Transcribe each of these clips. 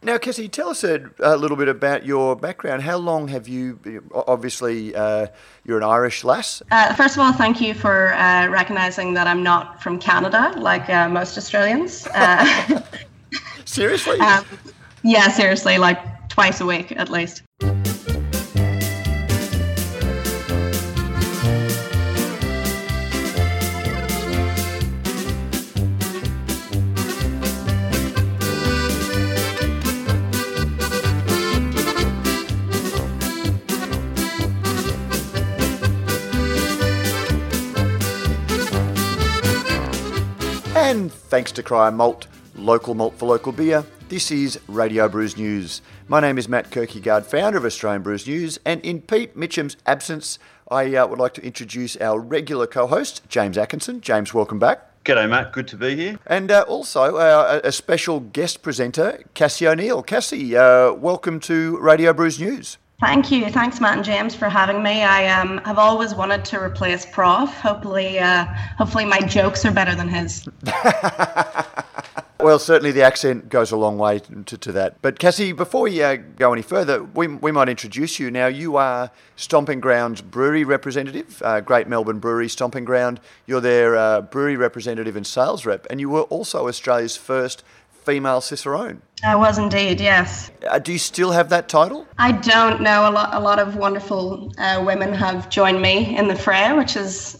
Now, Cassie, tell us a little bit about your background. How long have you, obviously, you're an Irish lass. First of all, thank you for recognising that I'm not from Canada, like most Australians. Seriously? Yeah, seriously, like twice a week at least. And thanks to Cryer Malt, local malt for local beer, this is Radio Brews News. My name is Matt Kirkegaard, founder of Australian Brews News, and in Pete Mitchum's absence, I would like to introduce our regular co-host, James Atkinson. James, welcome back. G'day, Matt. Good to be here. And also a special guest presenter, Cassie O'Neill. Cassie, welcome to Radio Brews News. Thank you. Thanks, Matt and James, for having me. I have always wanted to replace Prof. Hopefully my jokes are better than his. Well, certainly the accent goes a long way to that. But Cassie, before we go any further, we might introduce you. Now, you are Stomping Ground's brewery representative, Great Melbourne Brewery, Stomping Ground. You're their brewery representative and sales rep, and you were also Australia's first female Cicerone. I was indeed, yes. Do you still have that title? I don't know. A lot of wonderful women have joined me in the fray, which is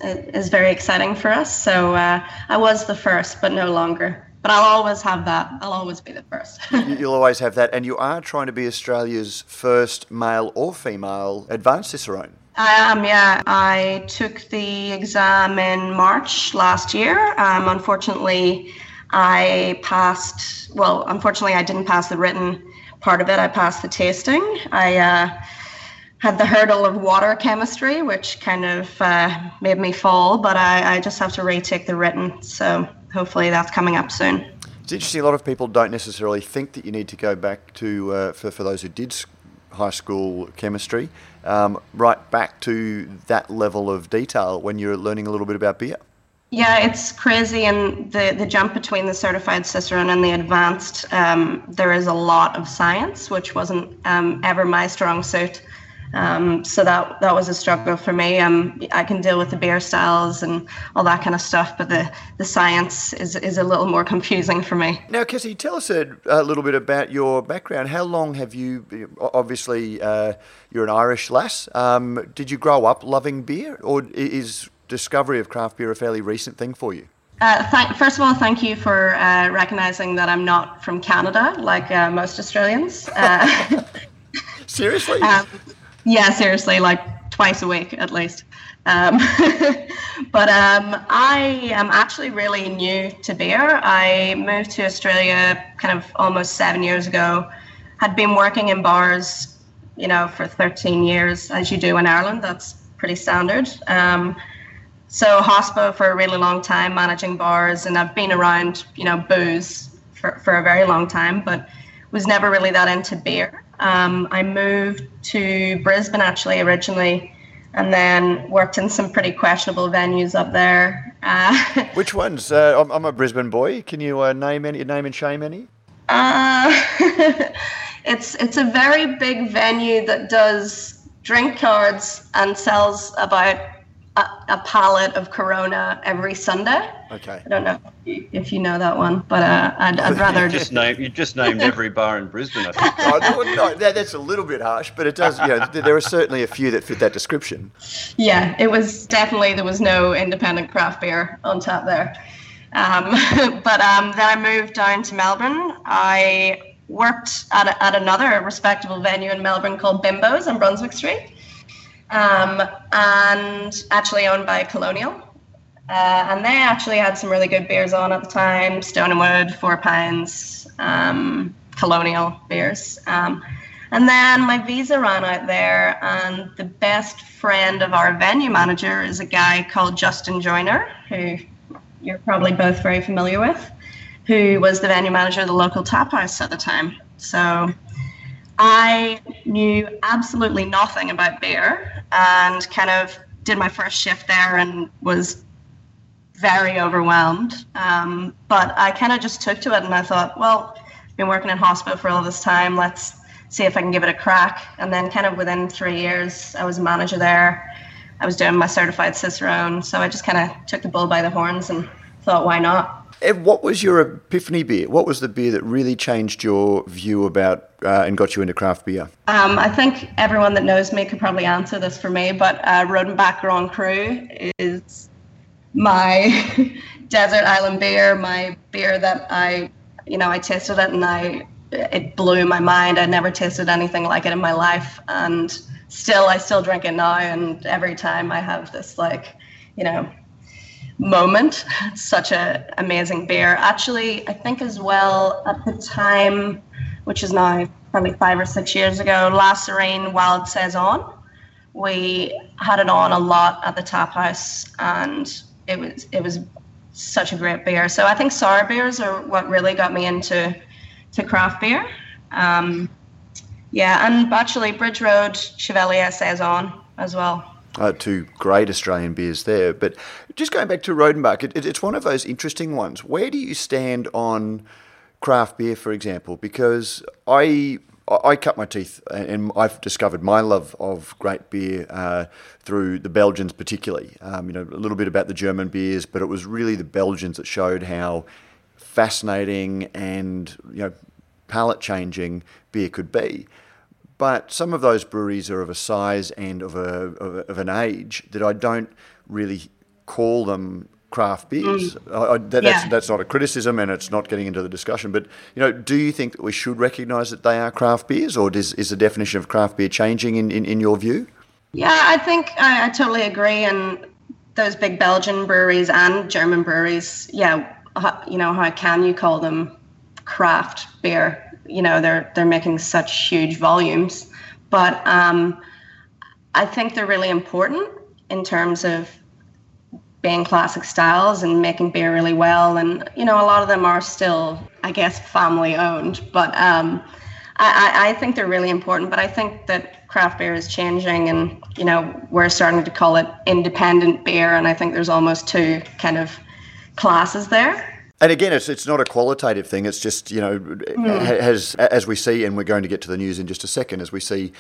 very exciting for us. So I was the first, but no longer. But I'll always have that. I'll always be the first. You'll always have that. And you are trying to be Australia's first male or female advanced Cicerone. I am, yeah. I took the exam in March last year. Unfortunately, I didn't pass the written part of it. I passed the tasting. I had the hurdle of water chemistry, which kind of made me fall, but I just have to retake the written. So hopefully that's coming up soon. It's interesting. A lot of people don't necessarily think that you need to go back to, for those who did high school chemistry, right back to that level of detail when you're learning a little bit about beer. Yeah, it's crazy, and the jump between the certified Cicerone and the advanced, there is a lot of science, which wasn't ever my strong suit, so that was a struggle for me. I can deal with the beer styles and all that kind of stuff, but the science is a little more confusing for me. Now, Cassie, tell us a little bit about your background. How long have you, obviously, you're an Irish lass. Did you grow up loving beer, or is discovery of craft beer a fairly recent thing for you? First of all, thank you for recognising that I'm not from Canada, like most Australians. Seriously? Yeah, seriously, like twice a week at least. But I am actually really new to beer. I moved to Australia kind of almost 7 years ago. Had been working in bars, for 13 years, as you do in Ireland. That's pretty standard. So hospo for a really long time, managing bars, and I've been around, booze for a very long time, but was never really that into beer. I moved to Brisbane actually originally, and then worked in some pretty questionable venues up there. Which ones? I'm a Brisbane boy. Can you name and shame any? It's a very big venue that does drink cards and sells about a pallet of Corona every Sunday. Okay. I don't know if you know that one, but I'd rather... You just named every bar in Brisbane, I think. That's a little bit harsh, but it does, there are certainly a few that fit that description. Yeah, it was definitely, there was no independent craft beer on tap there. But then I moved down to Melbourne. I worked at another respectable venue in Melbourne called Bimbo's on Brunswick Street. And actually owned by Colonial. And they actually had some really good beers on at the time, Stone and Wood, Four Pines, Colonial beers. And then my visa ran out there, and the best friend of our venue manager is a guy called Justin Joyner, who you're probably both very familiar with, who was the venue manager of the local tap house at the time. So I knew absolutely nothing about beer and kind of did my first shift there and was very overwhelmed. But I kind of just took to it, and I thought, well, been working in hospital for all this time. Let's see if I can give it a crack. And then kind of within 3 years, I was a manager there. I was doing my certified Cicerone. So I just kind of took the bull by the horns and thought, why not? And what was your epiphany beer? What was the beer that really changed your view about and got you into craft beer? I think everyone that knows me could probably answer this for me, but Rodenbach Grand Cru is my desert island beer, my beer that I tasted it and it blew my mind. I never tasted anything like it in my life, and I still drink it now, and every time I have this moment. It's such an amazing beer. Actually, I think as well at the time, which is now probably 5 or 6 years ago, last Serene Wild Saison, we had it on a lot at the Tap House, and it was such a great beer. So I think sour beers are what really got me into craft beer. And actually Bridge Road Chevalier Saison as well. Two great Australian beers there. But just going back to Rodenbach, it's one of those interesting ones. Where do you stand on craft beer, for example? Because I cut my teeth, and I've discovered my love of great beer through the Belgians particularly. A little bit about the German beers, but it was really the Belgians that showed how fascinating and palate-changing beer could be. But some of those breweries are of a size and of an age that I don't really call them craft beers. That's not a criticism, and it's not getting into the discussion. But do you think that we should recognise that they are craft beers, or is the definition of craft beer changing in your view? Yeah, I think I totally agree. And those big Belgian breweries and German breweries, how can you call them craft beer? They're making such huge volumes, but I think they're really important in terms of being classic styles and making beer really well. And a lot of them are still, I guess, family owned. But I think they're really important. But I think that craft beer is changing, and we're starting to call it independent beer. And I think there's almost two kind of classes there. And again, it's not a qualitative thing. It's just, as we see, and we're going to get to the news in just a second, as we see,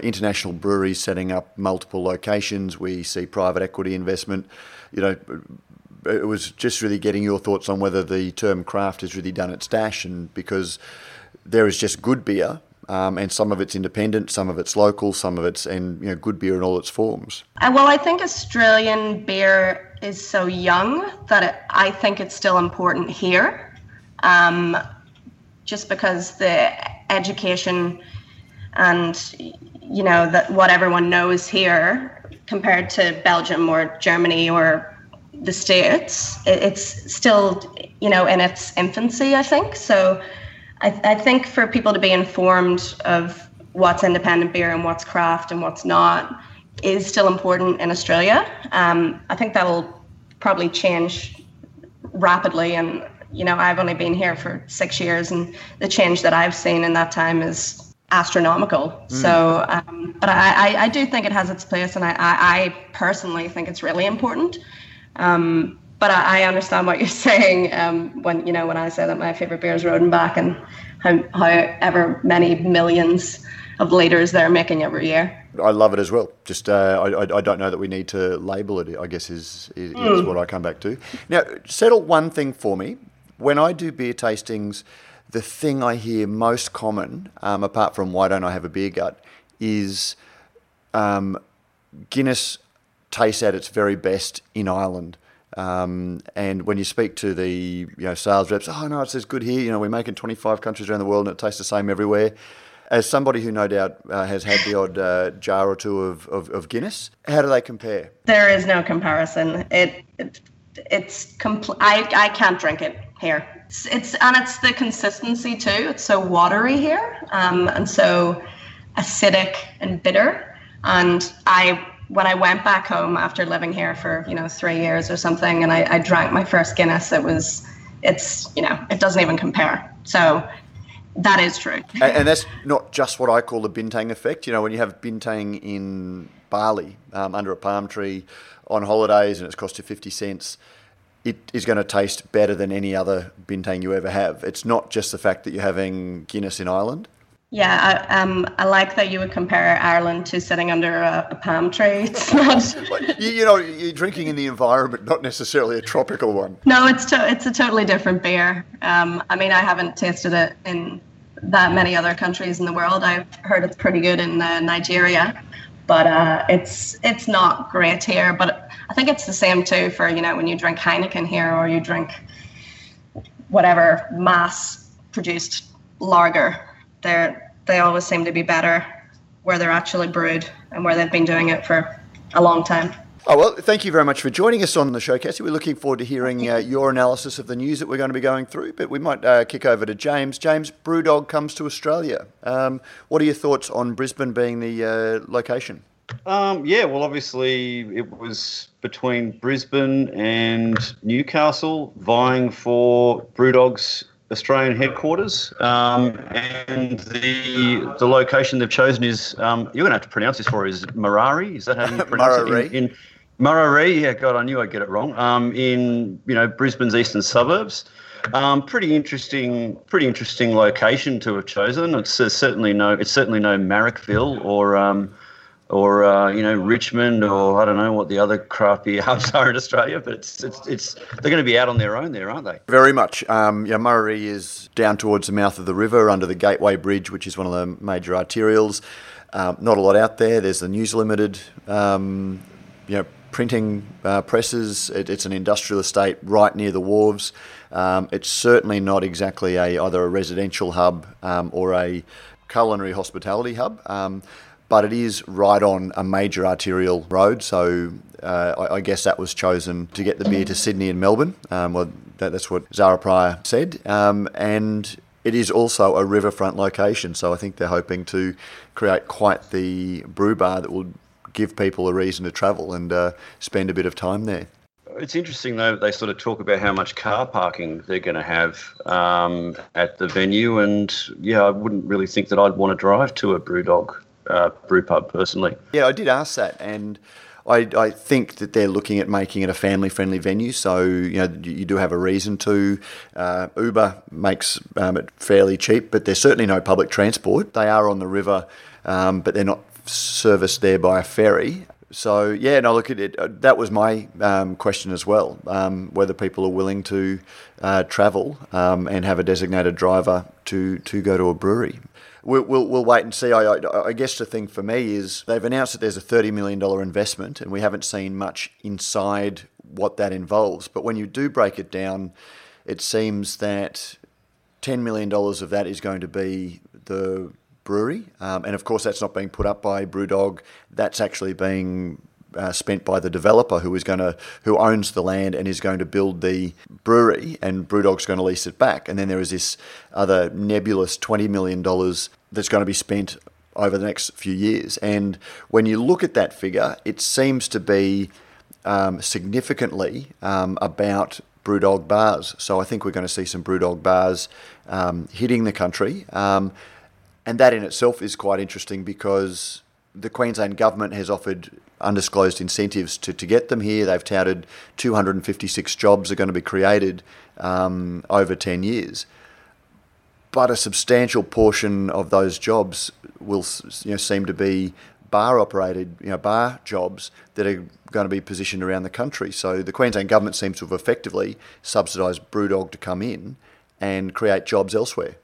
international breweries setting up multiple locations, we see private equity investment. It was just really getting your thoughts on whether the term craft has really done its dash, and because there is just good beer, and some of it's independent, some of it's local, some of it's good beer in all its forms. Well, I think Australian beer is so young that I think it's still important here, just because the education and that what everyone knows here compared to Belgium or Germany or the States, it's still in its infancy, I think. So I think for people to be informed of what's independent beer and what's craft and what's not is still important in Australia. I think that'll probably change rapidly, and I've only been here for 6 years, and the change that I've seen in that time is astronomical. So but I do think it has its place, and I personally think it's really important, but I understand what you're saying when I say that my favorite beer is Rodenbach, and however many millions of liters they're making every year. I love it as well. Just I don't know that we need to label it, I guess, is what I come back to. Now, settle one thing for me. When I do beer tastings, the thing I hear most common, apart from why don't I have a beer gut, is Guinness tastes at its very best in Ireland. And when you speak to the sales reps, oh, no, it says good here. We make it in 25 countries around the world, and it tastes the same everywhere. As somebody who no doubt has had the odd jar or two of Guinness, how do they compare? There is no comparison. I can't drink it here. It's the consistency too. It's so watery here, and so acidic and bitter. And when I went back home after living here for 3 years or something, and I drank my first Guinness, it doesn't even compare. So. That is true. And that's not just what I call the bintang effect. When you have bintang in Bali, under a palm tree on holidays, and it's cost you 50 cents, it is going to taste better than any other Bintang you ever have. It's not just the fact that you're having Guinness in Ireland. Yeah, I like that you would compare Ireland to sitting under a palm tree. It's not... you're drinking in the environment, not necessarily a tropical one. No, it's a totally different beer. I mean, I haven't tasted it in that many other countries in the world. I've heard it's pretty good in Nigeria, but it's not great here. But I think it's the same too for, you know, when you drink Heineken here or you drink whatever mass-produced lager. They always seem to be better where they're actually brewed and where they've been doing it for a long time. Oh, well, thank you very much for joining us on the show, Cassie. We're looking forward to hearing your analysis of the news that we're going to be going through, but we might kick over to James. James, BrewDog comes to Australia. What are your thoughts on Brisbane being the location? Yeah, well, obviously it was between Brisbane and Newcastle vying for BrewDog's Australian headquarters, and the location they've chosen is, you're going to have to pronounce this for, is Murarrie? Is that how you pronounce it? In Murarrie, yeah, God, I knew I'd get it wrong, in, you know, Brisbane's eastern suburbs. Pretty interesting location to have chosen. It's certainly no Marrickville or you know, Richmond, or I don't know what the other craft beer hubs are in Australia, but it's they're going to be out on their own there, aren't they? Very much. Yeah, Murarrie is down towards the mouth of the river under the Gateway Bridge, which is one of the major arterials. Not a lot out there. There's the News Limited, you know, printing presses. It's an industrial estate right near the wharves. It's certainly not exactly either a residential hub or a culinary hospitality hub. But it is right on a major arterial road, so I guess that was chosen to get the beer to Sydney and Melbourne. Well, that's what Zara Pryor said. And it is also a riverfront location, so I think they're hoping to create quite the brew bar that will give people a reason to travel and spend a bit of time there. It's interesting, though, they sort of talk about how much car parking they're going to have at the venue, and, yeah, I wouldn't really think that I'd want to drive to a BrewDog brew pub personally. Yeah, I did ask that, and I think that they're looking at making it a family-friendly venue, so you know you do have a reason to. Uber makes it fairly cheap, but there's certainly no public transport. They are on the river, but they're not serviced there by a ferry. So yeah, no, look at it. That was my question as well, whether people are willing to travel and have a designated driver to go to a brewery. We'll wait and see. I guess the thing for me is they've announced that there's a $30 million investment, and we haven't seen much inside what that involves. But when you do break it down, it seems that $10 million of that is going to be the brewery. And, of course, that's not being put up by BrewDog. That's actually being spent by the developer who owns the land and is going to build the brewery, and BrewDog's going to lease it back. And then there is this other nebulous $20 million that's going to be spent over the next few years. And when you look at that figure, it seems to be significantly about BrewDog bars. So I think we're going to see some BrewDog bars hitting the country. And that in itself is quite interesting because the Queensland government has offered undisclosed incentives to get them here. They've touted 256 jobs are going to be created over 10 years. But a substantial portion of those jobs will seem to be bar-operated, bar jobs that are going to be positioned around the country. So the Queensland government seems to have effectively subsidised BrewDog to come in and create jobs elsewhere.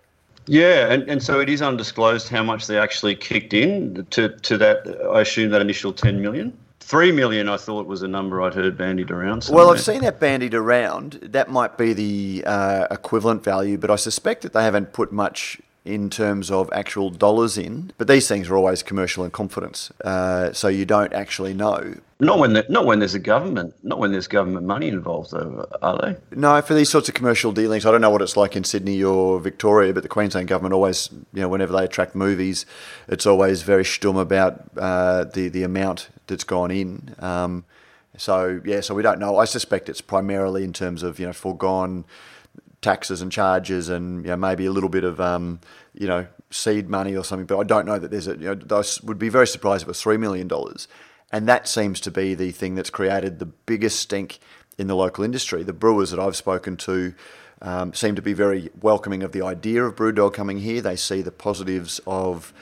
Yeah, and so it is undisclosed how much they actually kicked in to that, I assume, that initial 10 million. 3 million, I thought, was a number I'd heard bandied around somewhere. Well, I've seen that bandied around. That might be the equivalent value, but I suspect that they haven't put much in terms of actual dollars in. But these things are always commercial in confidence, so you don't actually know. Not when there's government money involved, though, are they? No, for these sorts of commercial dealings, I don't know what it's like in Sydney or Victoria, but the Queensland government always, whenever they attract movies, it's always very stum about the amount that's gone in. So we don't know. I suspect it's primarily in terms of foregone taxes and charges, and maybe a little bit of seed money or something. But I don't know that there's I would be very surprised if it was $3 million. And that seems to be the thing that's created the biggest stink in the local industry, the brewers that I've spoken to seem to be very welcoming of the idea of BrewDog coming here. They see the positives of,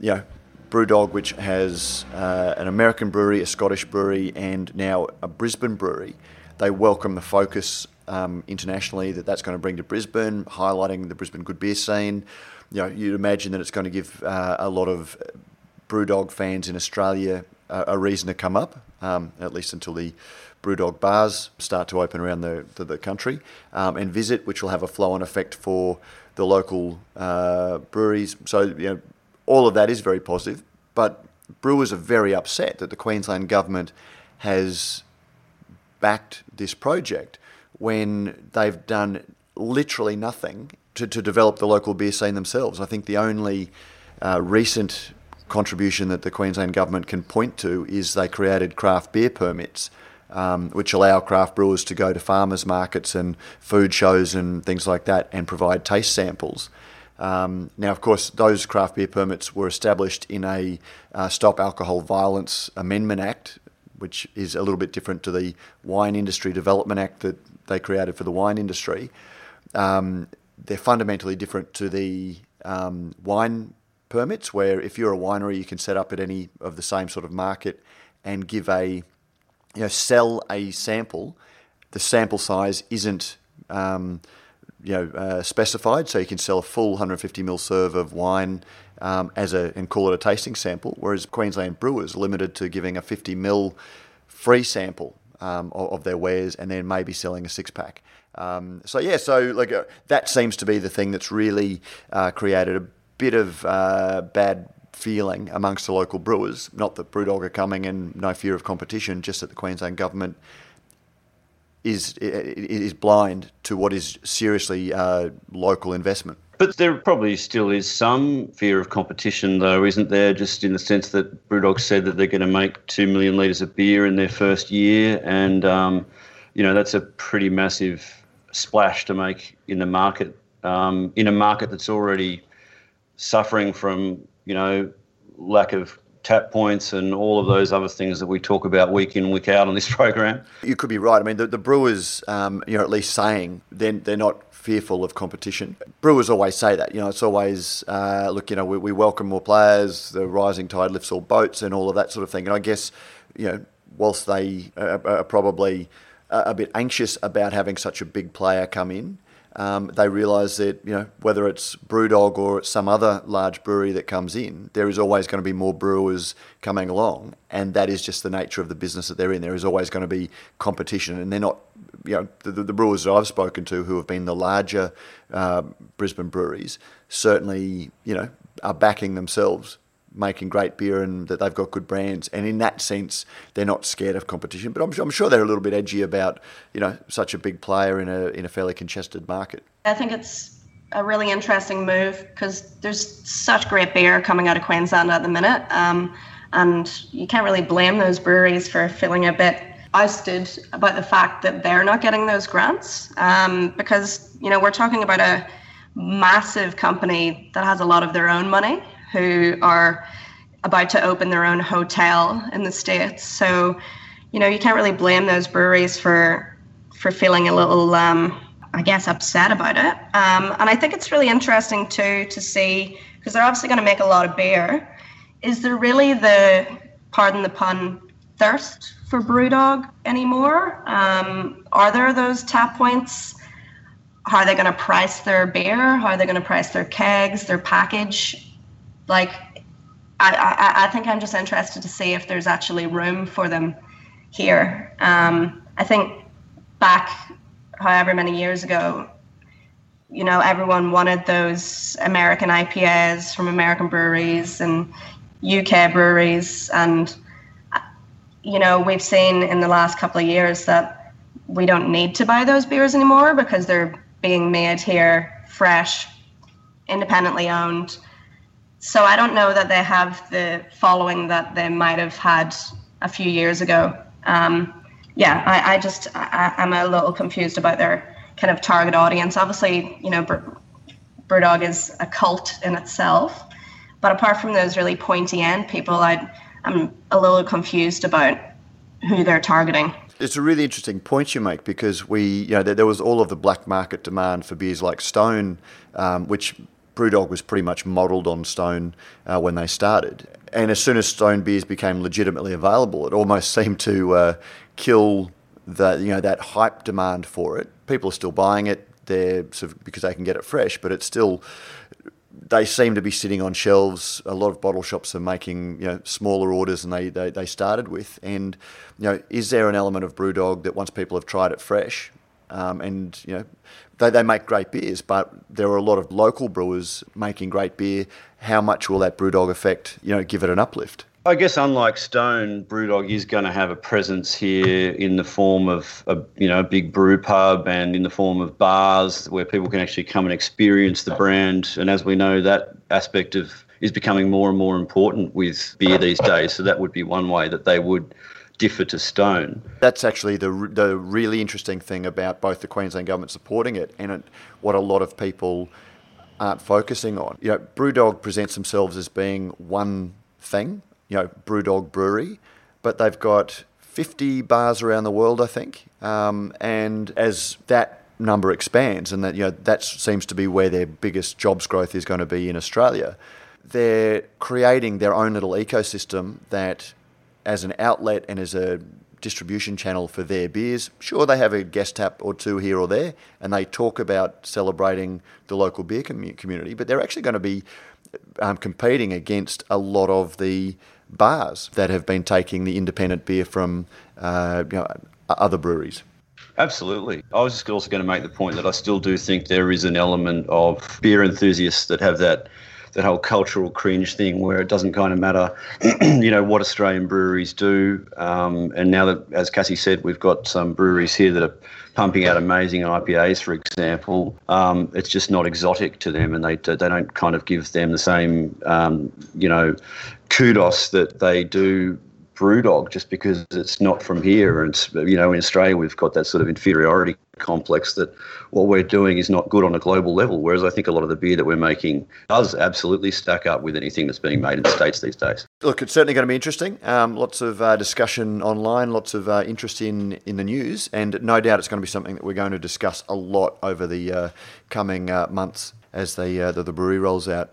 you know, BrewDog, which has an American brewery, a Scottish brewery, and now a Brisbane brewery. They welcome the focus internationally that's going to bring to Brisbane, highlighting the Brisbane good beer scene. You know, you'd imagine that it's going to give a lot of BrewDog fans in Australia a reason to come up, at least until the BrewDog bars start to open around the country and visit, which will have a flow-on effect for the local breweries. So, you know, all of that is very positive, but brewers are very upset that the Queensland government has backed this project when they've done literally nothing to develop the local beer scene themselves. I think the only recent contribution that the Queensland government can point to is they created craft beer permits, which allow craft brewers to go to farmers markets and food shows and things like that and provide taste samples. Now, of course, those craft beer permits were established in a Stop Alcohol Violence Amendment Act, which is a little bit different to the Wine Industry Development Act that they created for the wine industry. They're fundamentally different to the wine permits, where if you're a winery, you can set up at any of the same sort of market and give sell a sample. The sample size isn't specified, so you can sell a full 150ml serve of wine and call it a tasting sample, whereas Queensland brewers are limited to giving a 50ml free sample of their wares and then maybe selling a six-pack. That seems to be the thing that's really created a bit of bad feeling amongst the local brewers. Not that BrewDog are coming and no fear of competition, just that the Queensland government is blind to what is seriously local investment. But there probably still is some fear of competition, though, isn't there? Just in the sense that BrewDog said that they're going to make 2 million litres of beer in their first year, and that's a pretty massive splash to make in the market, in a market that's already suffering from lack of tap points and all of those other things that we talk about week in, week out on this program. You could be right. I mean, the brewers, at least saying they're not fearful of competition. Brewers always say that. You know, it's always, we welcome more players, the rising tide lifts all boats and all of that sort of thing. And I guess, whilst they are probably a bit anxious about having such a big player come in, they realise that, whether it's BrewDog or some other large brewery that comes in, there is always going to be more brewers coming along, and that is just the nature of the business that they're in. There is always going to be competition, and they're not, the brewers that I've spoken to who have been the larger Brisbane breweries certainly, are backing themselves, making great beer, and that they've got good brands, and in that sense they're not scared of competition. But I'm sure they're a little bit edgy about such a big player in a fairly congested market. I think it's a really interesting move because there's such great beer coming out of Queensland at the minute, and you can't really blame those breweries for feeling a bit ousted about the fact that they're not getting those grants, because we're talking about a massive company that has a lot of their own money, who are about to open their own hotel in the States. So, you can't really blame those breweries for feeling a little, upset about it. And I think it's really interesting too to see, because they're obviously going to make a lot of beer. Is there really the, pardon the pun, thirst for BrewDog anymore? Are there those tap points? How are they going to price their beer? How are they going to price their kegs, their package? Like, I think I'm just interested to see if there's actually room for them here. I think back however many years ago, everyone wanted those American IPAs from American breweries and UK breweries. And, we've seen in the last couple of years that we don't need to buy those beers anymore because they're being made here, fresh, independently owned. So I don't know that they have the following that they might have had a few years ago. I'm a little confused about their kind of target audience. Obviously, BrewDog is a cult in itself, but apart from those really pointy end people, I'm a little confused about who they're targeting. It's a really interesting point you make, because we, you know, there was all of the black market demand for beers like Stone, which BrewDog was pretty much modelled on Stone when they started. And as soon as Stone beers became legitimately available, it almost seemed to kill the, you know, that hype demand for it. People are still buying it there sort of because they can get it fresh, but it's still, they seem to be sitting on shelves. A lot of bottle shops are making, you know, smaller orders than they started with. And, you know, is there an element of BrewDog that once people have tried it fresh, and, you know, they make great beers, but there are a lot of local brewers making great beer. How much will that BrewDog effect, you know, give it an uplift? I guess unlike Stone, BrewDog is going to have a presence here in the form of a, you know, big brew pub and in the form of bars where people can actually come and experience the brand. And as we know, that aspect of is becoming more and more important with beer these days. So that would be one way that they would differ to Stone. That's actually the really interesting thing about both the Queensland government supporting it and it, what a lot of people aren't focusing on. You know, BrewDog presents themselves as being one thing, you know, BrewDog Brewery, but they've got 50 bars around the world, I think. And as that number expands, and that, you know, that seems to be where their biggest jobs growth is going to be in Australia, they're creating their own little ecosystem that, as an outlet and as a distribution channel for their beers, sure, they have a guest tap or two here or there, and they talk about celebrating the local beer community, but they're actually going to be competing against a lot of the bars that have been taking the independent beer from you know, other breweries. Absolutely. I was just also going to make the point that I still do think there is an element of beer enthusiasts that have that whole cultural cringe thing where it doesn't kind of matter, you know, what Australian breweries do. And now that, as Cassie said, we've got some breweries here that are pumping out amazing IPAs, for example, it's just not exotic to them, and they don't kind of give them the same, you know, kudos that they do BrewDog, just because it's not from here. And, you know, in Australia, we've got that sort of inferiority complex that what we're doing is not good on a global level, whereas I think a lot of the beer that we're making does absolutely stack up with anything that's being made in the States these days. Look, it's certainly going to be interesting. Lots of discussion online, lots of interest in the news, and no doubt it's going to be something that we're going to discuss a lot over the coming months as the brewery rolls out.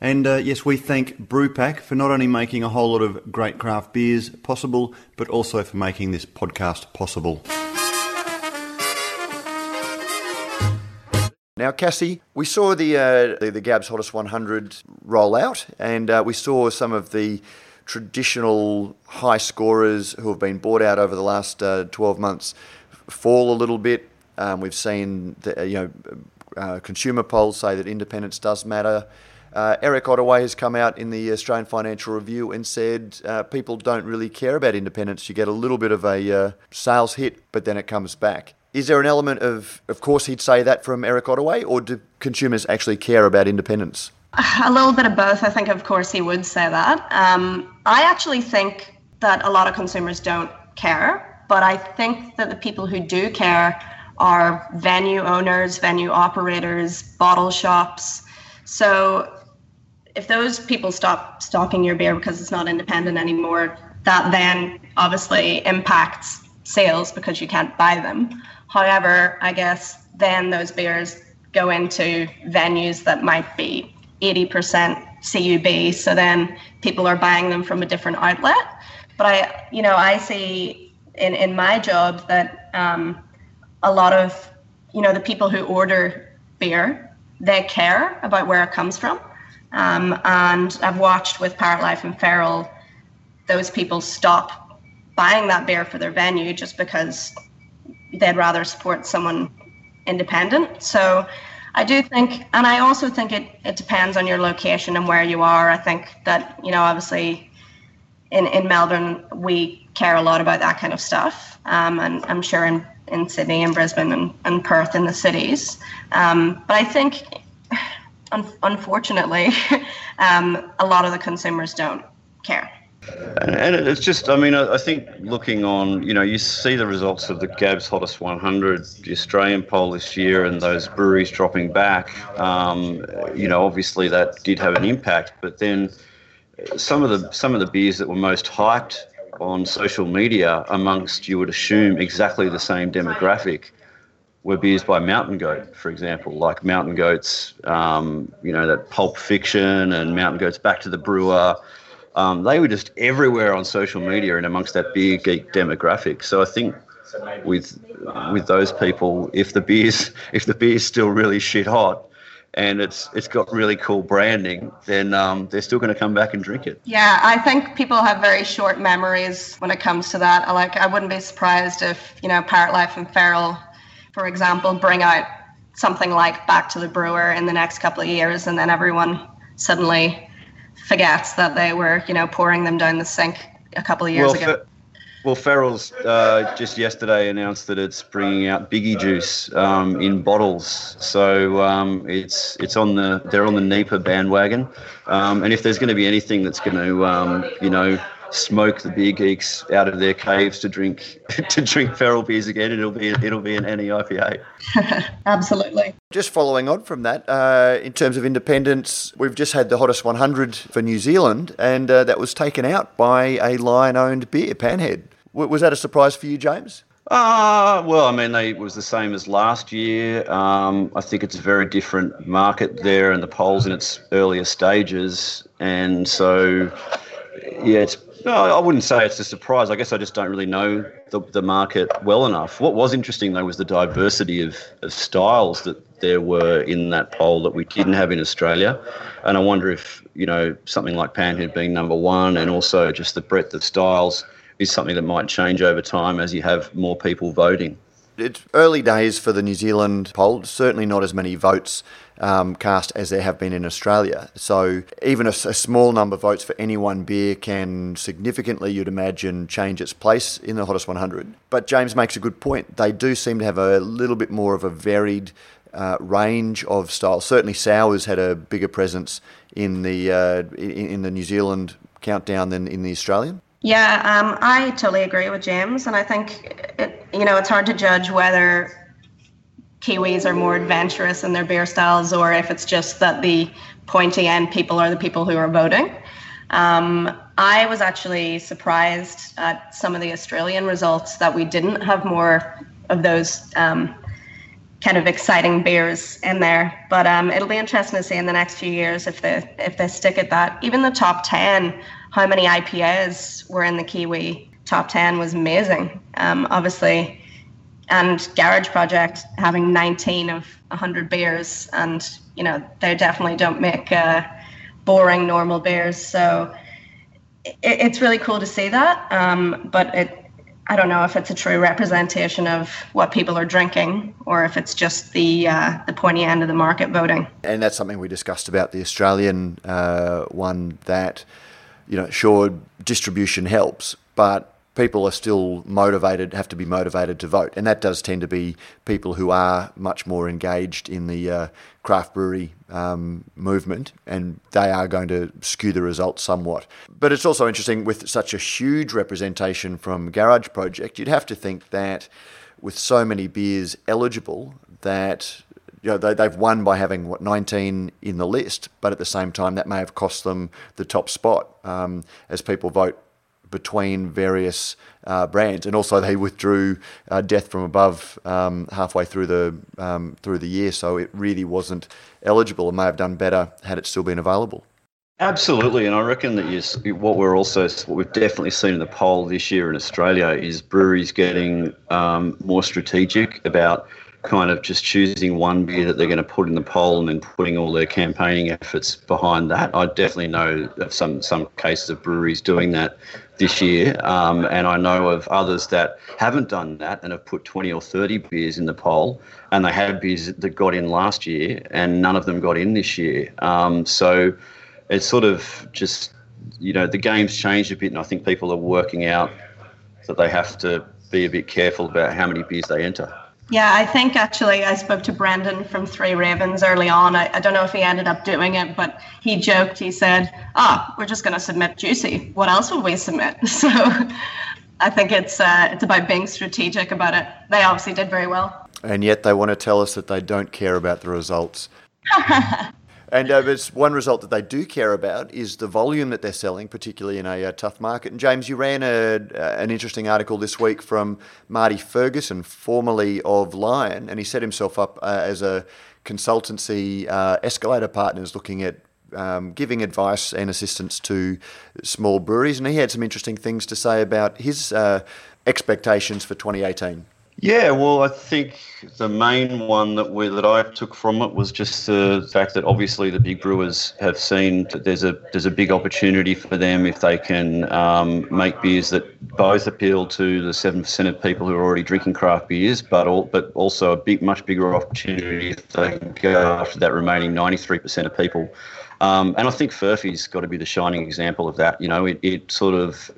And yes, we thank Brewpack for not only making a whole lot of great craft beers possible, but also for making this podcast possible. Now, Cassie, we saw the Gabs Hottest 100 roll out, and we saw some of the traditional high scorers who have been bought out over the last 12 months fall a little bit. We've seen the, you know, consumer polls say that independence does matter. Eric Ottaway has come out in the Australian Financial Review and said people don't really care about independence. You get a little bit of a sales hit, but then it comes back. Is there an element of course he'd say that from Eric Ottaway, or do consumers actually care about independence? A little bit of both. I think, of course, he would say that. I actually think that a lot of consumers don't care, but I think that the people who do care are venue owners, venue operators, bottle shops. So if those people stop stocking your beer because it's not independent anymore, that then obviously impacts sales because you can't buy them. However, I guess then those beers go into venues that might be 80% CUB, so then people are buying them from a different outlet. But I, you know, I see in my job that a lot of, you know, the people who order beer, they care about where it comes from. And I've watched with Parrot Life and Feral, those people stop buying that beer for their venue just because they'd rather support someone independent. So I do think, and I also think it depends on your location and where you are. I think that, you know, obviously in Melbourne, we care a lot about that kind of stuff. And I'm sure in Sydney and Brisbane and Perth in the cities. But I think, unfortunately, a lot of the consumers don't care. And it's just, I mean, I think looking on, you know, you see the results of the Gabs Hottest 100, the Australian poll this year, and those breweries dropping back. You know, obviously that did have an impact. But then some of the beers that were most hyped on social media amongst, you would assume, exactly the same demographic were beers by Mountain Goat, for example, like Mountain Goat's, you know, that Pulp Fiction and Mountain Goat's Back to the Brewer. They were just everywhere on social media and amongst that beer geek demographic. So I think with those people, if the beer's still really shit hot and it's got really cool branding, then they're still going to come back and drink it. Yeah, I think people have very short memories when it comes to that. Like, I wouldn't be surprised if, you know, Parrot Life and Feral, for example, bring out something like Back to the Brewer in the next couple of years, and then everyone suddenly forgets that they were, you know, pouring them down the sink a couple of years ago. Well, Feral's just yesterday announced that it's bringing out Biggie Juice in bottles, so it's on the on the NEIPA bandwagon, and if there's going to be anything that's going to you know, smoke the beer geeks out of their caves to drink Feral beers again, it'll be an NEIPA. Absolutely. Just following on from that, in terms of independence, we've just had the Hottest 100 for New Zealand, and that was taken out by a Lion-owned beer, Panhead. Was that a surprise for you, James? Well, I mean, it was the same as last year. I think it's a very different market there, and the poll's in its earlier stages, and so, yeah, I wouldn't say it's a surprise. I guess I just don't really know the market well enough. What was interesting, though, was the diversity of styles that there were in that poll that we didn't have in Australia. And I wonder if, you know, something like Panhead being number one, and also just the breadth of styles, is something that might change over time as you have more people voting. It's early days for the New Zealand poll, certainly not as many votes cast as there have been in Australia. So even a small number of votes for any one beer can significantly, you'd imagine, change its place in the Hottest 100. But James makes a good point. They do seem to have a little bit more of a varied range of styles. Certainly sours had a bigger presence in the New Zealand countdown than in the Australian. Yeah, I totally agree with James, and I think, you know, it's hard to judge whether Kiwis are more adventurous in their beer styles or if it's just that the pointy end people are the people who are voting. I was actually surprised at some of the Australian results that we didn't have more of those kind of exciting beers in there, but it'll be interesting to see in the next few years if they stick at that. Even the top 10, how many IPAs were in the Kiwi top 10 was amazing, obviously, and Garage Project having 19 of 100 beers, and, you know, they definitely don't make boring normal beers, so it's really cool to see that, but I don't know if it's a true representation of what people are drinking or if it's just the pointy end of the market voting. And that's something we discussed about the Australian one, that, you know, sure, distribution helps, but people are still motivated, have to be motivated to vote. And that does tend to be people who are much more engaged in the craft brewery movement, and they are going to skew the results somewhat. But it's also interesting, with such a huge representation from Garage Project, you'd have to think that with so many beers eligible that, you know, they've won by having, 19 in the list, but at the same time that may have cost them the top spot as people vote between various brands. And also they withdrew Death from Above halfway through the year, so it really wasn't eligible and may have done better had it still been available. Absolutely, and I reckon that what we've definitely seen in the poll this year in Australia is breweries getting more strategic about kind of just choosing one beer that they're going to put in the poll and then putting all their campaigning efforts behind that. I definitely know of some cases of breweries doing that this year, and I know of others that haven't done that and have put 20 or 30 beers in the poll, and they had beers that got in last year and none of them got in this year. So it's sort of just, you know, the game's changed a bit, and I think people are working out that they have to be a bit careful about how many beers they enter. Yeah, I think actually I spoke to Brendan from Three Ravens early on. I don't know if he ended up doing it, but he joked. He said, we're just going to submit Juicy. What else would we submit? So I think it's about being strategic about it. They obviously did very well. And yet they want to tell us that they don't care about the results. And it's one result that they do care about is the volume that they're selling, particularly in a tough market. And James, you ran an interesting article this week from Marty Ferguson, formerly of Lion, and he set himself up as a consultancy escalator partners looking at giving advice and assistance to small breweries. And he had some interesting things to say about his expectations for 2018. Yeah, well, I think the main one that I took from it was just the fact that obviously the big brewers have seen that there's a big opportunity for them if they can make beers that both appeal to the 7% of people who are already drinking craft beers, but also a much bigger opportunity if they can go after that remaining 93% of people. And I think Furphy's got to be the shining example of that. You know, it sort of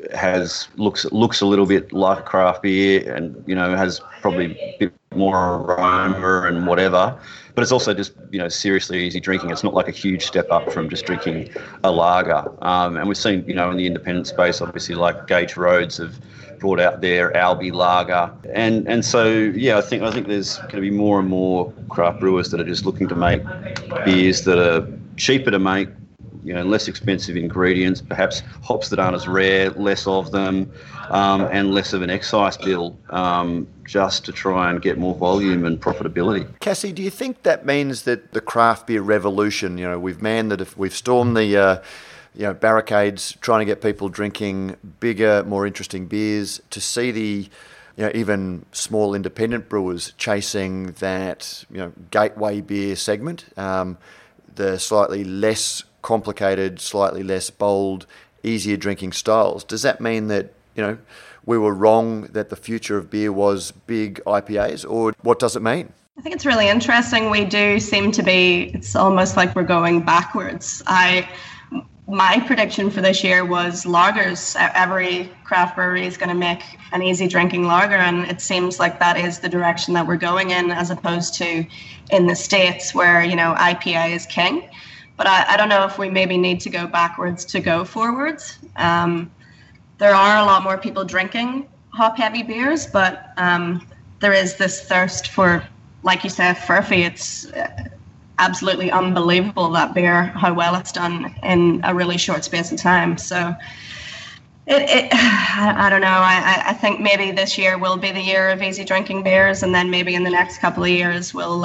looks a little bit like craft beer, and you know has probably a bit more aroma and whatever. But it's also just, you know, seriously easy drinking. It's not like a huge step up from just drinking a lager. And we've seen, you know, in the independent space, obviously like Gage Roads have brought out their Albi lager. And so, yeah, I think there's going to be more and more craft brewers that are just looking to make beers that are cheaper to make, you know, less expensive ingredients, perhaps hops that aren't as rare, less of them, and less of an excise bill, just to try and get more volume and profitability. Cassie, do you think that means that the craft beer revolution, you know, we've stormed the barricades trying to get people drinking bigger, more interesting beers, to see the, you know, even small independent brewers chasing that, you know, gateway beer segment, the slightly less complicated, slightly less bold, easier drinking styles? Does that mean that, you know, we were wrong that the future of beer was big IPAs, or what does it mean? I think it's really interesting. We do seem to be, it's almost like we're going backwards. My prediction for this year was lagers. Every craft brewery is going to make an easy drinking lager, and it seems like that is the direction that we're going in, as opposed to in the States where, you know, IPA is king. But I don't know if we maybe need to go backwards to go forwards. There are a lot more people drinking hop-heavy beers, but there is this thirst for, like you said, Furphy. It's absolutely unbelievable, that beer, how well it's done in a really short space of time. So I don't know. I think maybe this year will be the year of easy drinking beers, and then maybe in the next couple of years we'll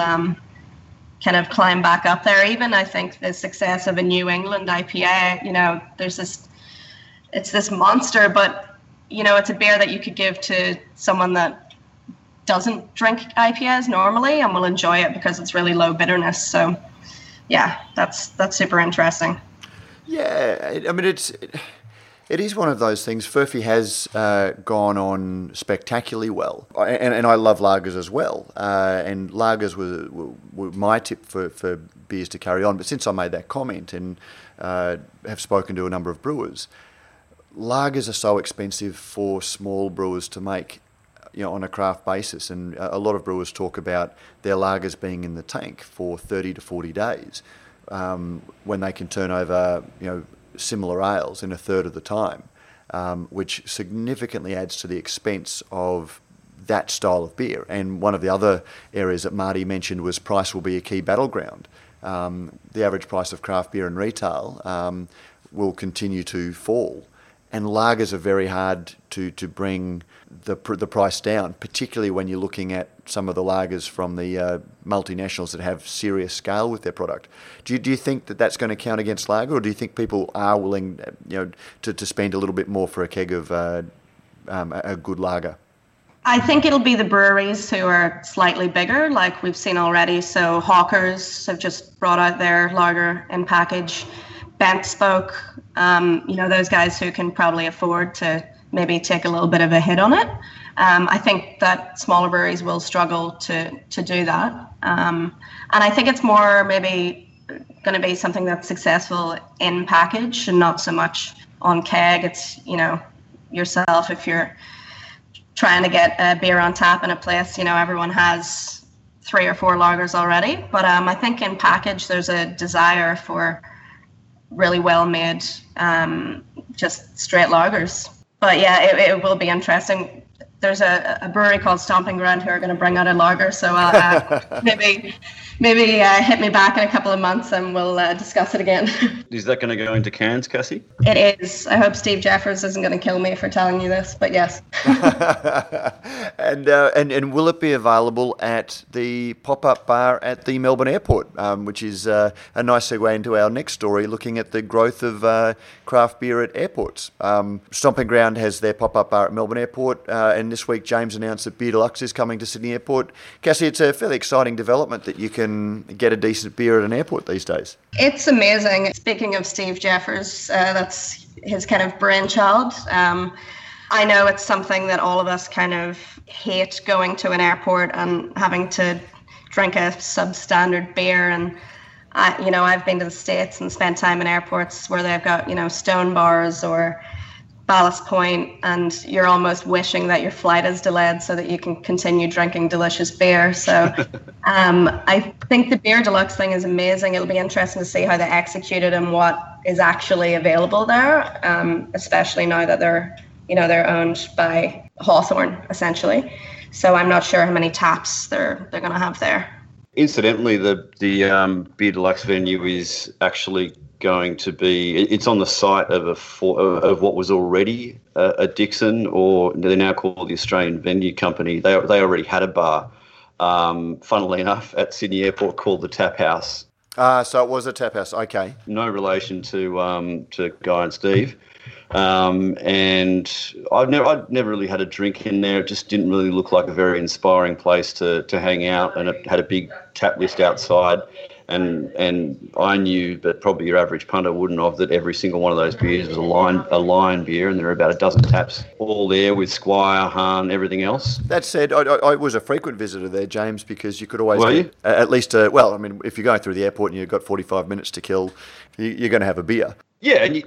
kind of climb back up there. Even I think the success of a New England IPA, you know, it's this monster, but you know, it's a beer that you could give to someone that doesn't drink IPAs normally and will enjoy it because it's really low bitterness. So yeah, that's super interesting. Yeah, I mean, it is one of those things. Furphy has gone on spectacularly well, and I love lagers as well, and lagers were my tip for beers to carry on. But since I made that comment and have spoken to a number of brewers, lagers are so expensive for small brewers to make, you know, on a craft basis, and a lot of brewers talk about their lagers being in the tank for 30 to 40 days when they can turn over, you know, similar ales in a third of the time, which significantly adds to the expense of that style of beer. And one of the other areas that Marty mentioned was price will be a key battleground. The average price of craft beer in retail will continue to fall, and lagers are very hard to bring the price down, particularly when you're looking at some of the lagers from the multinationals that have serious scale with their product. Do you think that that's going to count against lager, or do you think people are willing, you know, to spend a little bit more for a keg of a good lager? I think it'll be the breweries who are slightly bigger, like we've seen already. So Hawkers have just brought out their lager in package. Bent Spoke, you know, those guys who can probably afford to maybe take a little bit of a hit on it. I think that smaller breweries will struggle to do that. And I think it's more maybe going to be something that's successful in package and not so much on keg. It's, you know, yourself, if you're trying to get a beer on tap in a place, you know, everyone has 3 or 4 lagers already. But I think in package, there's a desire for really well-made, just straight lagers. But yeah, it will be interesting. There's a brewery called Stomping Ground who are going to bring out a lager, so maybe hit me back in a couple of months and we'll discuss it again. Is that going to go into cans, Cassie? It is. I hope Steve Jeffers isn't going to kill me for telling you this, but yes. And will it be available at the pop-up bar at the Melbourne Airport, which is a nice segue into our next story, looking at the growth of craft beer at airports. Stomping Ground has their pop-up bar at Melbourne Airport, and this week, James announced that Beer Deluxe is coming to Sydney Airport. Cassie, it's a fairly exciting development that you can get a decent beer at an airport these days. It's amazing. Speaking of Steve Jeffers, that's his kind of brainchild. I know it's something that all of us kind of hate, going to an airport and having to drink a substandard beer. And, I've been to the States and spent time in airports where they've got, stone bars or Ballast Point, and you're almost wishing that your flight is delayed so that you can continue drinking delicious beer. So I think the Beer Deluxe thing is amazing. It'll be interesting to see how they execute it and what is actually available there, especially now that they're owned by Hawthorne, essentially. So I'm not sure how many taps they're going to have there. Incidentally, the Beer Deluxe venue is actually going to be, it's on the site of what was already a Dixon, or they're now called the Australian Venue Company. They already had a bar, funnily enough, at Sydney Airport called the Tap House. So it was a Tap House, okay. No relation to Guy and Steve. And I'd never really had a drink in there. It just didn't really look like a very inspiring place to hang out, and it had a big tap list outside. And I knew, but probably your average punter wouldn't have, that every single one of those beers was a line beer, and there were about a dozen taps all there with Squire, Hahn, everything else. That said, I was a frequent visitor there, James, because you could always if you're going through the airport and you've got 45 minutes to kill, you're going to have a beer. Yeah, and you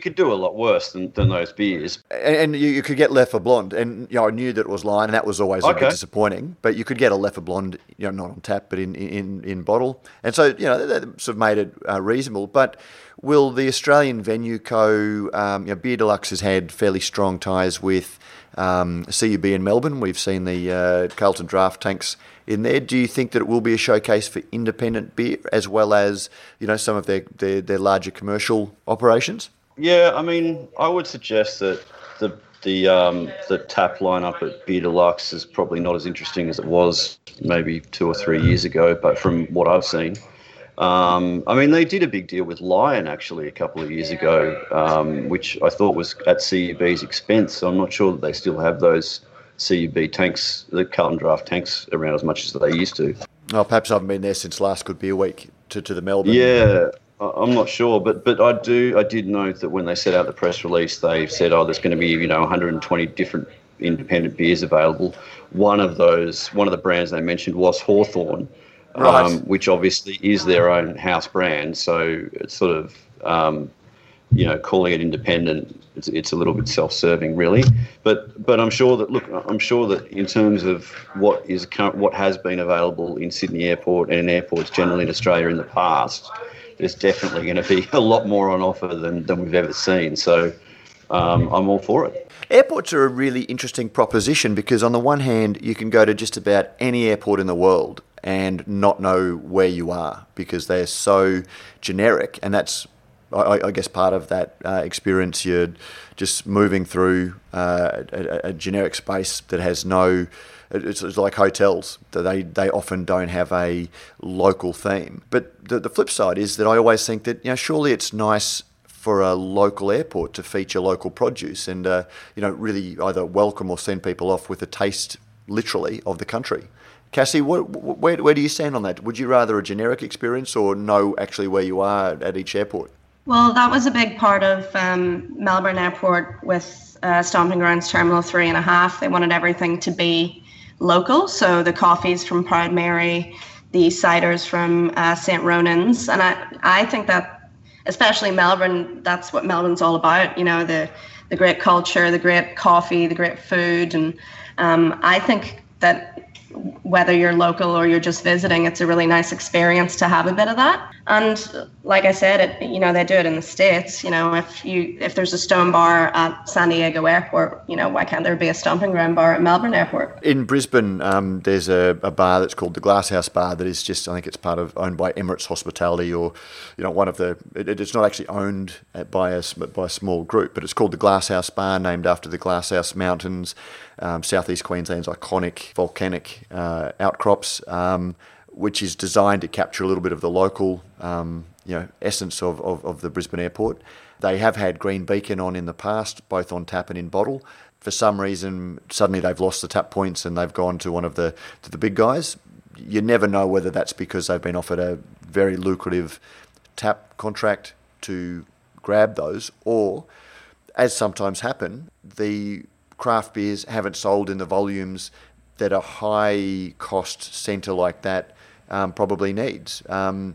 could do a lot worse than those beers. And you could get Leffe Blonde, and I knew that it was line, and that was always a bit disappointing. But you could get a Leffe Blonde, not on tap, but in bottle. And so, that sort of made it reasonable. But will the Australian Venue Co, Beer Deluxe has had fairly strong ties with CUB in Melbourne. We've seen the Carlton Draft tanks in there. Do you think that it will be a showcase for independent beer as well as, some of their larger commercial operations? Yeah, I mean, I would suggest that the tap lineup at Beer Deluxe is probably not as interesting as it was maybe 2 or 3 years ago, but from what I've seen. They did a big deal with Lion actually a couple of years ago, which I thought was at CUB's expense. So I'm not sure that they still have those CUB tanks, the Carlton Draft tanks, around as much as they used to. Oh, perhaps I haven't been there since last Good Beer Week to the Melbourne. Yeah, I'm not sure, but I did note that when they set out the press release, they said, there's going to be 120 different independent beers available. One of the brands they mentioned was Hawthorne. Right. Which obviously is their own house brand, so it's sort of, calling it independent, it's a little bit self-serving, really. But I'm sure that in terms of what has been available in Sydney Airport and in airports generally in Australia in the past, there's definitely going to be a lot more on offer than we've ever seen. So I'm all for it. Airports are a really interesting proposition because on the one hand, you can go to just about any airport in the world and not know where you are because they're so generic, and that's, I guess, part of that experience. You're just moving through a generic space that has no, it's like hotels, that they often don't have a local theme. But the flip side is that I always think that surely it's nice for a local airport to feature local produce and really either welcome or send people off with a taste, literally, of the country. Cassie, where do you stand on that? Would you rather a generic experience or know actually where you are at each airport? Well, that was a big part of Melbourne Airport with Stomping Grounds Terminal 3.5. They wanted everything to be local, so the coffees from Proud Mary, the ciders from St. Ronan's, and I think that, especially Melbourne, that's what Melbourne's all about, the great culture, the great coffee, the great food. And I think that whether you're local or you're just visiting, it's a really nice experience to have a bit of that. And like I said, it, you know, they do it in the States. You know, if there's a Stone Bar at San Diego Airport, you know, why can't there be a Stomping Ground Bar at Melbourne Airport? In Brisbane, there's a bar that's called the Glasshouse Bar that is just, I think it's owned by Emirates Hospitality, or, you know, one of the, it's not actually owned by a small group, but it's called the Glasshouse Bar, named after the Glasshouse Mountains, southeast Queensland's iconic volcanic outcrops, which is designed to capture a little bit of the local essence of the Brisbane airport. They have had Green Beacon on in the past, both on tap and in bottle. For some reason, suddenly they've lost the tap points and they've gone to one of the big guys. You never know whether that's because they've been offered a very lucrative tap contract to grab those, or, as sometimes happen, the craft beers haven't sold in the volumes that a high-cost centre like that probably needs. But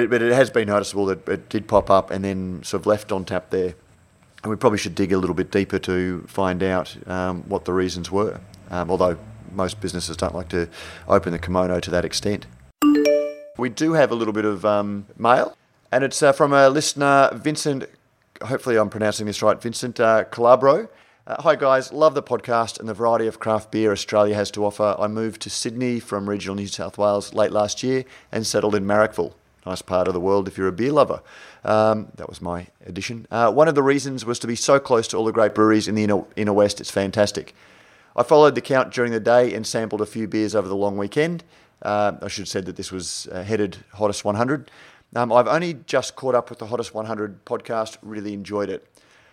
it has been noticeable that it did pop up and then sort of left on tap there. And we probably should dig a little bit deeper to find out what the reasons were, although most businesses don't like to open the kimono to that extent. We do have a little bit of mail, and it's from a listener, Vincent, hopefully I'm pronouncing this right, Vincent Calabro. Hi guys, love the podcast and the variety of craft beer Australia has to offer. I moved to Sydney from regional New South Wales late last year and settled in Marrickville. Nice part of the world if you're a beer lover. That was my addition. One of the reasons was to be so close to all the great breweries in the inner west. It's fantastic. I followed the count during the day and sampled a few beers over the long weekend. I should have said that this was headed Hottest 100. I've only just caught up with the Hottest 100 podcast, really enjoyed it.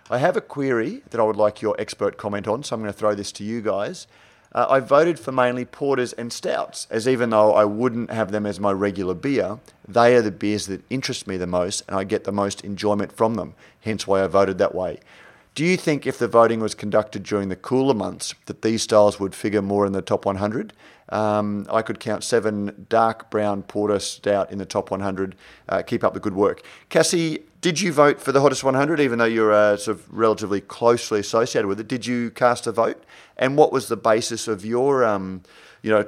I have a query that I would like your expert comment on, so I'm going to throw this to you guys. I voted for mainly porters and stouts, as even though I wouldn't have them as my regular beer, they are the beers that interest me the most and I get the most enjoyment from them, hence why I voted that way. Do you think if the voting was conducted during the cooler months that these styles would figure more in the top 100? I could count 7 dark brown porter stout in the top 100. Keep up the good work. Cassie, did you vote for the Hottest 100, even though you're sort of relatively closely associated with it? Did you cast a vote? And what was the basis of your,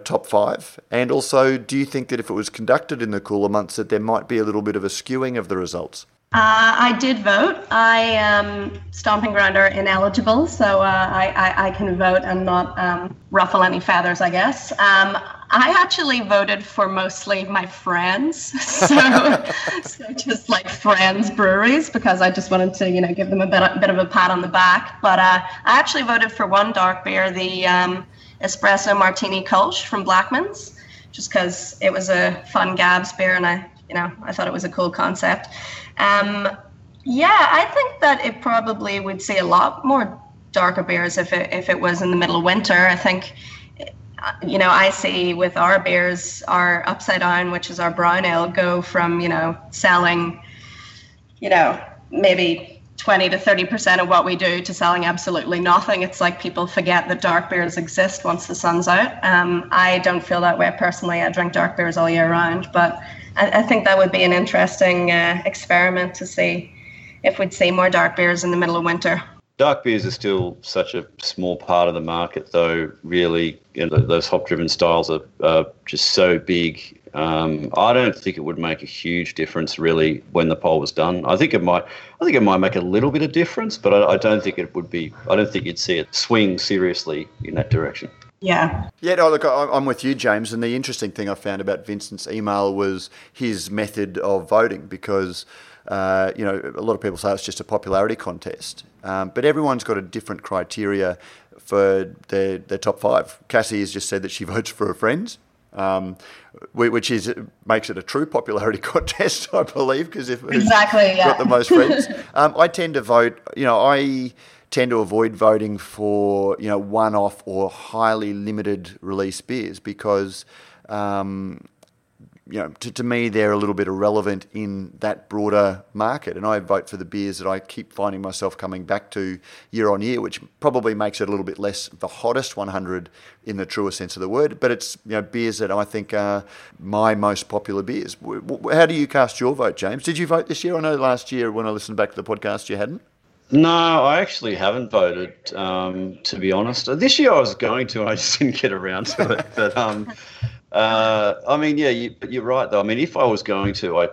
top 5? And also, do you think that if it was conducted in the cooler months that there might be a little bit of a skewing of the results? I did vote. I am Stomping Ground are ineligible, so I can vote and not ruffle any feathers, I guess. I actually voted for mostly my friends, so just like friends breweries, because I just wanted to, give them a bit of a pat on the back. But I actually voted for one dark beer, the Espresso Martini Kolsch from Blackman's, just because it was a fun Gabs beer and I thought it was a cool concept. I think that it probably would see a lot more darker beers if it was in the middle of winter. I think, I see with our beers, our Upside Down, which is our brown ale, go from, selling, maybe 20 to 30% of what we do to selling absolutely nothing. It's like people forget that dark beers exist once the sun's out. I don't feel that way personally. I drink dark beers all year round, but I think that would be an interesting experiment to see if we'd see more dark beers in the middle of winter. Dark beers are still such a small part of the market, though, really. Those hop-driven styles are just so big. I don't think it would make a huge difference, really, when the poll was done. I think it might make a little bit of difference, but I don't think it would be. I don't think you'd see it swing seriously in that direction. Yeah. Yeah, no, look, I'm with you, James, and the interesting thing I found about Vincent's email was his method of voting because, a lot of people say it's just a popularity contest, but everyone's got a different criteria for their top 5. Cassie has just said that she votes for her friends, which makes it a true popularity contest, I believe, because if got the most friends. I tend to vote, I tend to avoid voting for one-off or highly limited release beers because to me they're a little bit irrelevant in that broader market, and I vote for the beers that I keep finding myself coming back to year on year, which probably makes it a little bit less the Hottest 100 in the truest sense of the word, but it's beers that I think are my most popular beers. How do you cast your vote, James? Did you vote this year? I know last year when I listened back to the podcast you hadn't. No, I actually haven't voted, to be honest. This year I was going to, I just didn't get around to it. But I mean, yeah, you're right, though. I mean, if I was going to, I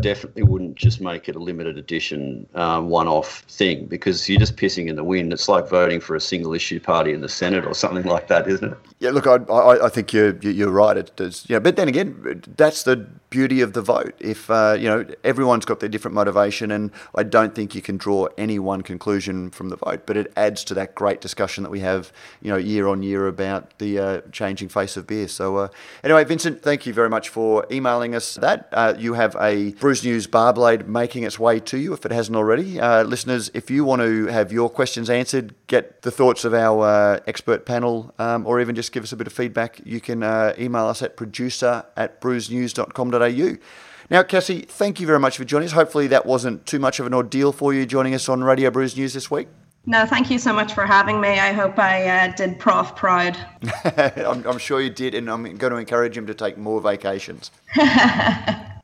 definitely wouldn't just make it a limited edition one-off thing, because you're just pissing in the wind. It's like voting for a single-issue party in the Senate or something like that, isn't it? Yeah, look, I think you're right. It does, yeah, but then again, that's the beauty of the vote. If everyone's got their different motivation, and I don't think you can draw any one conclusion from the vote, but it adds to that great discussion that we have, year on year about the changing face of beer. So anyway, Vincent, thank you very much for emailing us that. You have a Brews News bar blade making its way to you if it hasn't already. Listeners, if you want to have your questions answered, get the thoughts of our expert panel, or even just give us a bit of feedback, you can email us at producer@brewsnews.com.au. Now, Cassie, thank you very much for joining us. Hopefully that wasn't too much of an ordeal for you joining us on Radio Brews News this week. No, thank you so much for having me. I hope I did Prof proud. I'm sure you did, and I'm going to encourage him to take more vacations.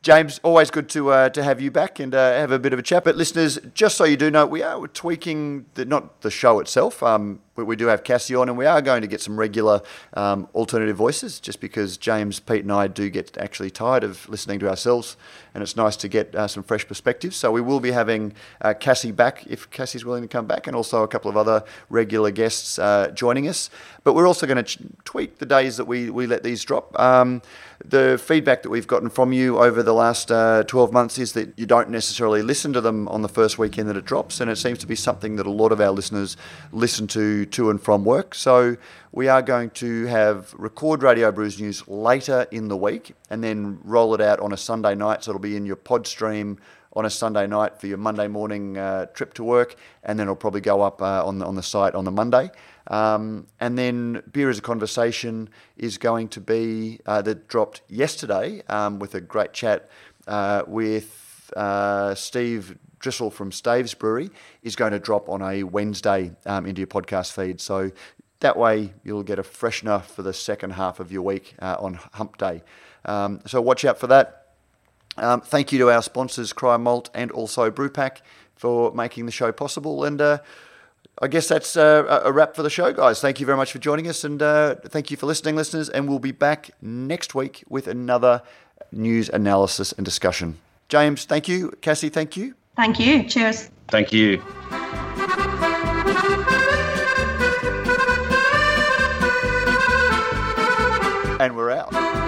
James, always good to have you back and have a bit of a chat. But listeners, just so you do know, we're tweaking, not the show itself, but we do have Cassie on, and we are going to get some regular alternative voices, just because James, Pete and I do get actually tired of listening to ourselves, and it's nice to get some fresh perspectives. So we will be having Cassie back, if Cassie's willing to come back, and also a couple of other regular guests joining us. But we're also going to tweak the days that we let these drop. The feedback that we've gotten from you over the last 12 months is that you don't necessarily listen to them on the first weekend that it drops, and it seems to be something that a lot of our listeners listen to and from work. So we are going to have record Radio Brews News later in the week and then roll it out on a Sunday night, so it'll be in your pod stream on a Sunday night for your Monday morning trip to work, and then it'll probably go up on the site on the Monday. And then Beer as a Conversation is going to be that dropped yesterday with a great chat with Steve Drissel from Staves Brewery, is going to drop on a Wednesday into your podcast feed. So that way you'll get a freshener for the second half of your week on Hump Day. So watch out for that. Thank you to our sponsors, Cryer Malt and also Brewpack, for making the show possible. And I guess that's a wrap for the show, guys. Thank you very much for joining us, and thank you for listening, listeners. And we'll be back next week with another news analysis and discussion. James, thank you. Cassie, thank you. Thank you. Cheers. Thank you. And we're out.